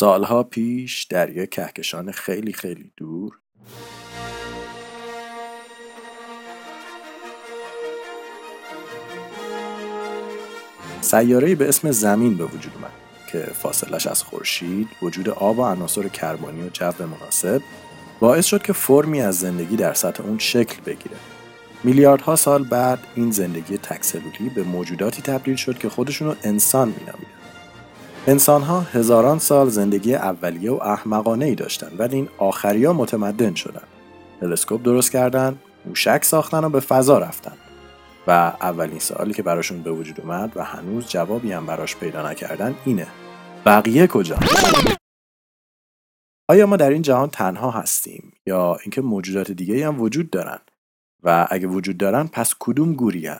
سالها پیش در یک کهکشان خیلی خیلی دور سیاره‌ای به اسم زمین به وجود آمد که فاصلش از خورشید، وجود آب و عناصر کربنی و جو مناسب باعث شد که فرمی از زندگی در سطح اون شکل بگیره. میلیاردها سال بعد این زندگی تک‌سلولی به موجوداتی تبدیل شد که خودشونو انسان می‌نامیدن. انسان‌ها هزاران سال زندگی اولیه و احمقانه‌ای داشتن، ولی این آخری‌ها متمدن شدن. تلسکوپ درست کردن، موشک ساختن و به فضا رفتن. و اولین سوالی که براشون به وجود اومد و هنوز جوابی هم براش پیدا نکردن اینه: بقیه کجا؟ آیا ما در این جهان تنها هستیم یا اینکه موجودات دیگه‌ای هم وجود دارن؟ و اگه وجود دارن پس کدوم گورین؟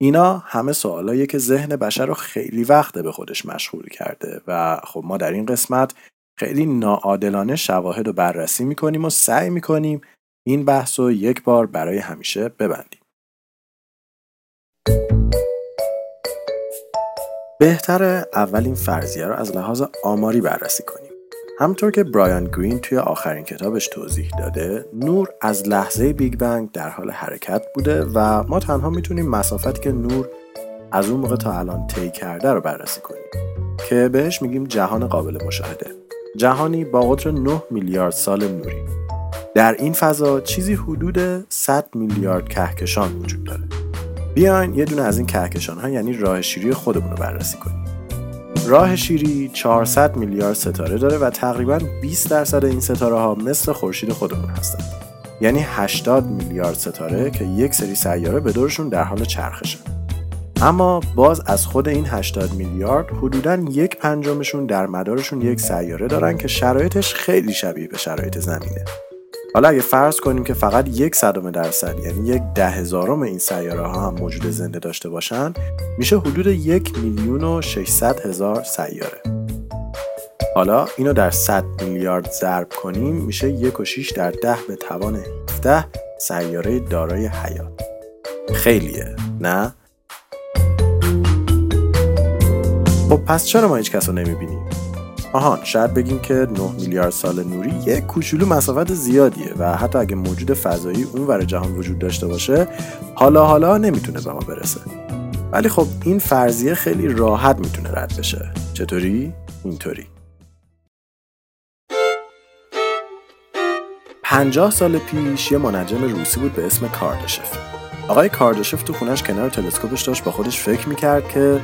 اینا همه سوالاییه که ذهن بشر رو خیلی وقت به خودش مشغول کرده و خب ما در این قسمت خیلی ناعادلانه شواهد رو بررسی می‌کنیم و سعی می‌کنیم این بحث رو یک بار برای همیشه ببندیم. بهتره اول این فرضیه رو از لحاظ آماری بررسی کنیم. همونطور که برایان گرین توی آخرین کتابش توضیح داده، نور از لحظه بیگ بنگ در حال حرکت بوده و ما تنها میتونیم مسافتی که نور از اون موقع تا الان طی کرده رو بررسی کنیم که بهش میگیم جهان قابل مشاهده، جهانی با قطر 9 میلیارد سال نوری. در این فضا چیزی حدود 100 میلیارد کهکشان وجود داره. بیاین یه دونه از این کهکشان‌ها یعنی راه شیری خودمون رو بررسی کنیم. راه شیری 400 میلیارد ستاره داره و تقریباً 20% این ستاره‌ها مثل خورشید خودمون هستن. یعنی 80 میلیارد ستاره که یک سری سیاره به دورشون در حال چرخشن. اما باز از خود این 80 میلیارد حدوداً 1/5 در مدارشون یک سیاره دارن که شرایطش خیلی شبیه به شرایط زمینه. حالا اگه فرض کنیم که فقط 0.01% یعنی 0.1 این سیاره ها هم موجود زنده داشته باشن، میشه حدود 1,600,000 سیاره. حالا اینو در 100 میلیارد ضرب کنیم میشه 1.6×10^17 سیاره دارای حیات. خیلیه، نه؟ خب پس چرا ما هیچ کس رو نمیبینیم؟ آهان، شاید بگیم که 9 میلیارد سال نوری یک کوچولو مسافت زیادیه و حتی اگه موجود فضایی اونور جهان وجود داشته باشه حالا نمیتونه به ما برسه. ولی خب این فرضیه خیلی راحت میتونه رد بشه. چطوری؟ اینطوری. 50 سال پیش یه منجم روسی بود به اسم کارداشف. آقای کارداشف تو خونش کنار تلسکوپش داشت با خودش فکر میکرد که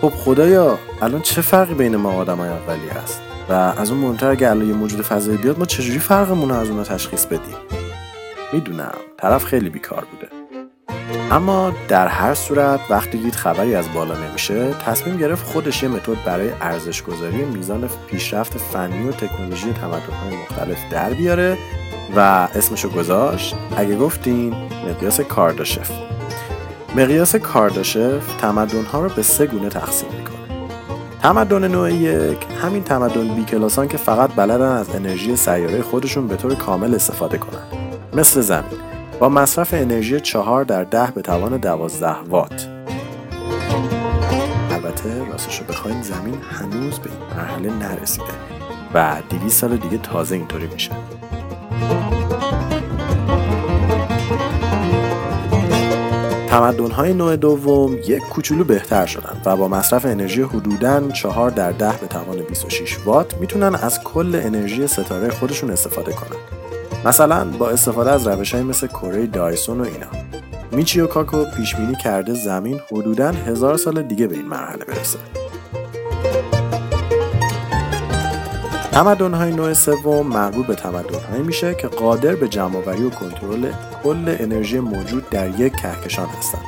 خب خدایا الان چه فرقی بین ما آدمای اولی هست و از اون منتر اگه الان یه موجود فضایی بیاد ما چجوری فرقمون رو از اون تشخیص بدیم؟ میدونم طرف خیلی بیکار بوده، اما در هر صورت وقتی دید خبری از بالا نمیشه تصمیم گرفت خودش یه متد برای ارزش‌گذاری میزان پیشرفت فنی و تکنولوژی تمدن‌های مختلف در بیاره و اسمشو گذاشت، اگه گفتین، مقیاس کارداشف. مقیاس کارداشف تمدن‌ها رو به 3 گونه تقسیم می‌کنه. تمدن نوع 1 همین تمدن بی‌کلاسان که فقط بلدن از انرژی سیاره خودشون به طور کامل استفاده کنن، مثل زمین، با مصرف انرژی 4×10^12 وات. البته راستش رو بخواید زمین هنوز به این مرحله نرسیده و 200 سال دیگه تازه اینطوری میشه. تمدن‌های نوع 2 یک کوچولو بهتر شدن و با مصرف انرژی حدوداً 4×10^26 وات میتونن از کل انرژی ستاره خودشون استفاده کنن. مثلا با استفاده از روش‌های مثل کره دایسون و اینا. میچیو کاکو پیش‌بینی کرده زمین حدوداً 1000 سال دیگه به این مرحله برسه. تمدن‌های نوع 3 مربوط به تمدن‌هایی میشه که قادر به جمع‌آوری و کنترل کل انرژی موجود در یک کهکشان هستند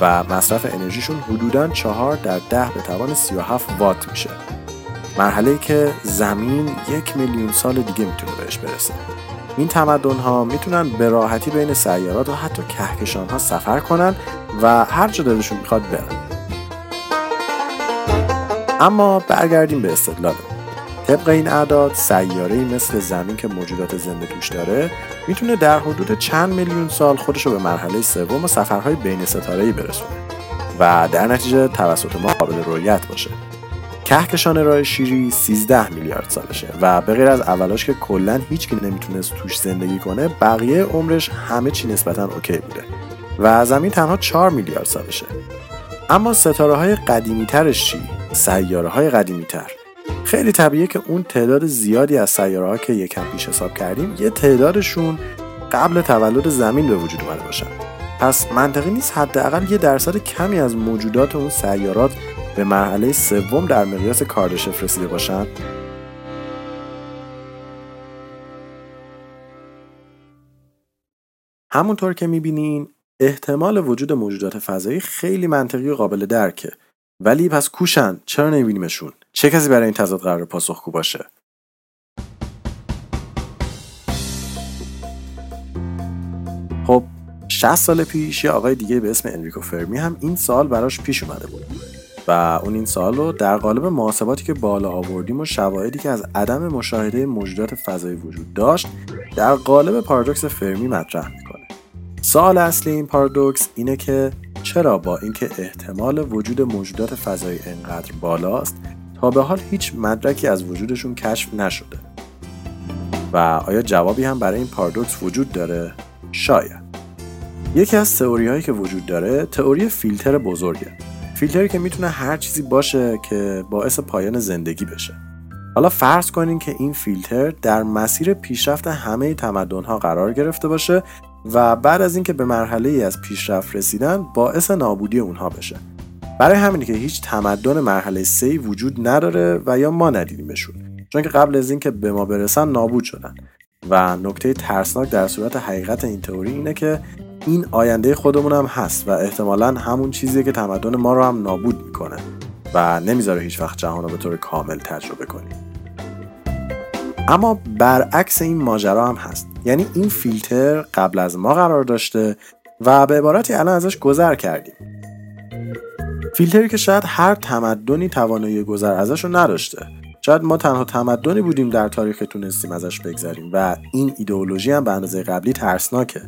و مصرف انرژیشون حدوداً 4×10^37 وات میشه. مرحله‌ای که زمین 1,000,000 سال دیگه میتونه بهش برسه. این تمدن‌ها میتونن به راحتی بین سیارات و حتی کهکشان‌ها سفر کنن و هر جا دلشون میخواد برن. اما برگردیم به استدلال. طبق این اعداد سیاره‌ای مثل زمین که موجودات زنده توش داره میتونه در حدود چند میلیون سال خودش رو به مرحله 3 و سفرهای بین ستاره‌ای برسونه و در نتیجه توسط ما قابل رؤیت باشه. کهکشان راه شیری 13 میلیارد سالشه و به غیر از اولاش که کلا هیچ کی نمیتونست توش زندگی کنه، بقیه عمرش همه چی نسبتاً اوکی بوده و زمین تنها 4 میلیارد سالشه. اما ستاره‌های قدیمی‌ترش چی؟ سیاره‌های قدیمی‌تر. خیلی طبیعیه که اون تعداد زیادی از سیاره‌ها که یکم پیش حساب کردیم، یه تعدادشون قبل تولد زمین به وجود اومده باشن. پس منطقی نیست حداقل 1% کمی از موجودات اون سیارات به مرحله سوم در مقیاس کارداشف رسیده باشن. همونطور که می‌بینین، احتمال وجود موجودات فضایی خیلی منطقی و قابل درکه. ولی پس کوشن، چرا نمی‌بینیمشون؟ چه کسی برای این تضاد قرار پاسخگو باشه؟ خب 60 سال پیش یه آقای دیگه به اسم انریکو فرمی هم این سوال براش پیش اومده بود و اون این سوال رو در قالب محاسباتی که بالا آوردیم و شواهدی که از عدم مشاهده موجودات فضایی وجود داشت در قالب پارادوکس فرمی مطرح میکنه. سوال اصلی این پارادوکس اینه که چرا با اینکه احتمال وجود موجودات فضایی انقدر بالاست تا به حال هیچ مدرکی از وجودشون کشف نشده؟ و آیا جوابی هم برای این پارادوکس وجود داره؟ شاید. یکی از تئوری‌هایی که وجود داره تئوری فیلتر بزرگه. فیلتری که میتونه هر چیزی باشه که باعث پایان زندگی بشه. حالا فرض کنین که این فیلتر در مسیر پیشرفت همه تمدن‌ها قرار گرفته باشه و بعد از اینکه به مرحله‌ای از پیشرفت رسیدن باعث نابودی اونها بشه. برای همینه که هیچ تمدن مرحله 3 وجود نداره و یا ما ندیدیمشون، چون که قبل از اینکه به ما برسن نابود شدن. و نکته ترسناک در صورت حقیقت این تئوری اینه که این آینده خودمون هم هست و احتمالاً همون چیزیه که تمدن ما رو هم نابود میکنه و نمیذاره هیچ وقت جهان رو به طور کامل تجربه کنیم. اما برعکس این ماجرا هم هست، یعنی این فیلتر قبل از ما قرار داشته و به عبارتی الان ازش گذر کردیم. فیلتری که شاید هر تمدنی توانایی گذر ازش رو نداشته. شاید ما تنها تمدنی بودیم در تاریخ تونستیم ازش بگذریم و این ایدئولوژی هم به اندازه قبلی ترسناکه،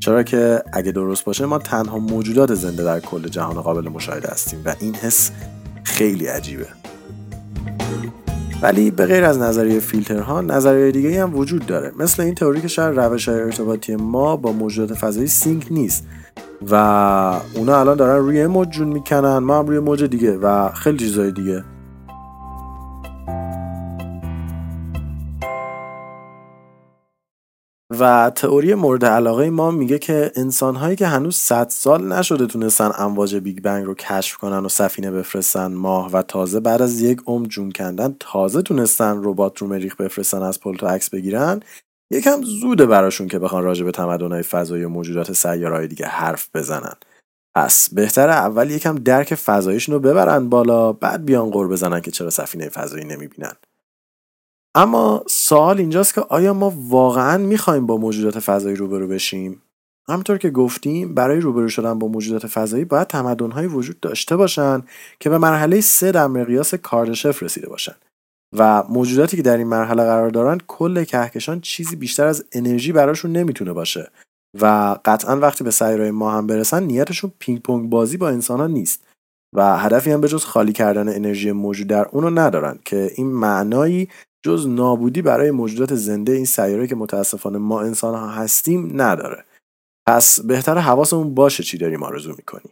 چرا که اگه درست باشه ما تنها موجودات زنده در کل جهان قابل مشاهده هستیم و این حس خیلی عجیبه. ولی به غیر از نظریه فیلترها، نظریه دیگه‌ای هم وجود داره، مثل این تئوری که شاید روش‌های ارتباطی ما با موجودات فضایی سینک نیست و اونا الان دارن روی موج جون میکنن، ما هم روی موج دیگه و خیلی چیزای دیگه. و تئوری مورد علاقه ما میگه که انسان‌هایی که هنوز 100 سال نشده تونستن امواج بیگ بنگ رو کشف کنن و سفینه بفرستن ماه و تازه بعد از یک عمر جون کندن تازه تونستن ربات رو مریخ بفرستن، از پلوتو عکس بگیرن، یکم زوده براشون که بخوان راجع به تمدن‌های فضایی و موجودات سیاره‌های دیگه حرف بزنن. پس بهتره اول یکم درک فضاییشون رو ببرن بالا، بعد بیان غر بزنن که چرا سفینه فضایی نمی‌بینن. اما سوال اینجاست که آیا ما واقعاً می‌خوایم با موجودات فضایی روبرو بشیم؟ همونطور که گفتیم، برای روبرو شدن با موجودات فضایی باید تمدن‌هایی وجود داشته باشن که به مرحله 3 در مقیاس کارداشف رسیده باشن و موجوداتی که در این مرحله قرار دارن کل کهکشان چیزی بیشتر از انرژی براشون نمیتونه باشه و قطعاً وقتی به سیاره ما هم برسن نیتشون پینگ پونگ بازی با انسان‌ها نیست و هدفی هم به جز خالی کردن انرژی موجود در اونو ندارن که این معنایی جز نابودی برای موجودات زنده این سیاره که متاسفانه ما انسان ها هستیم نداره. پس بهتره حواسمون باشه چی داریم آرزو میکنیم.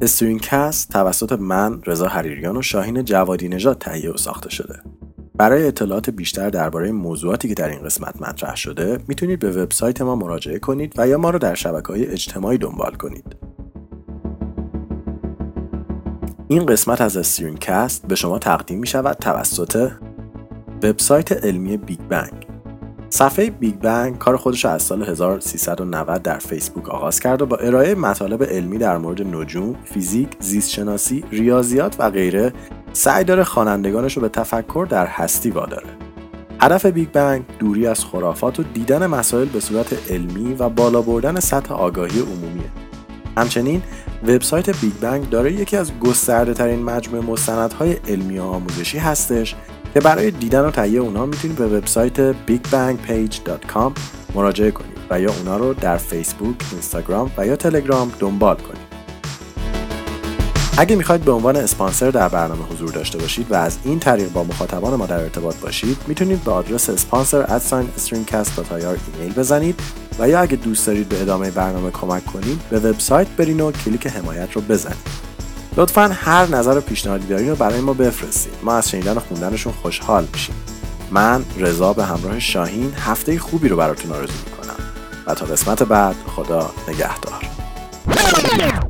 استرینگ‌کست توسط من، رضا حریریان و شاهین جوادی نژاد تهیه و ساخته شده. برای اطلاعات بیشتر درباره موضوعاتی که در این قسمت مطرح شده، میتونید به وبسایت ما مراجعه کنید و یا ما رو در شبکه‌های اجتماعی دنبال کنید. این قسمت از استرینگ‌کست به شما تقدیم می شود توسط وبسایت علمی بیگ بنگ. صفحه بیگ بنگ کار خودش از سال 1390 در فیسبوک آغاز کرد و با ارائه مطالب علمی در مورد نجوم، فیزیک، زیستشناسی، ریاضیات و غیره سعی داره خوانندگانش رو به تفکر در هستی واداره. هدف بیگ بنگ دوری از خرافات و دیدن مسائل به صورت علمی و بالا بردن سطح آگاهی عمومیه. همچنین وبسایت بیگ بنگ داره یکی از گسترده‌ترین مجموعه مستندهای علمی و آموزشی هستش که برای دیدن و تهیه اونها میتونید به وبسایت bigbangpage.com مراجعه کنید. و یا اونا رو در فیسبوک، اینستاگرام و یا تلگرام دنبال کنید. اگه میخواید به عنوان اسپانسر در برنامه حضور داشته باشید و از این طریق با مخاطبان ما در ارتباط باشید، میتونید به آدرس sponsor@streamcast.ir ایمیل بزنید و یا اگه دوست دارید به ادامه برنامه کمک کنید، به وبسایت برین و کلیک حمایت رو بزنید. لطفاً هر نظر و پیشنهادی دارین رو برای ما بفرستید. ما از شنیدن و خوندنشون خوشحال میشیم. من رضا به همراه شاهین هفته خوبی رو براتون آرزو میکنم و تا قسمت بعد خدا نگهدار.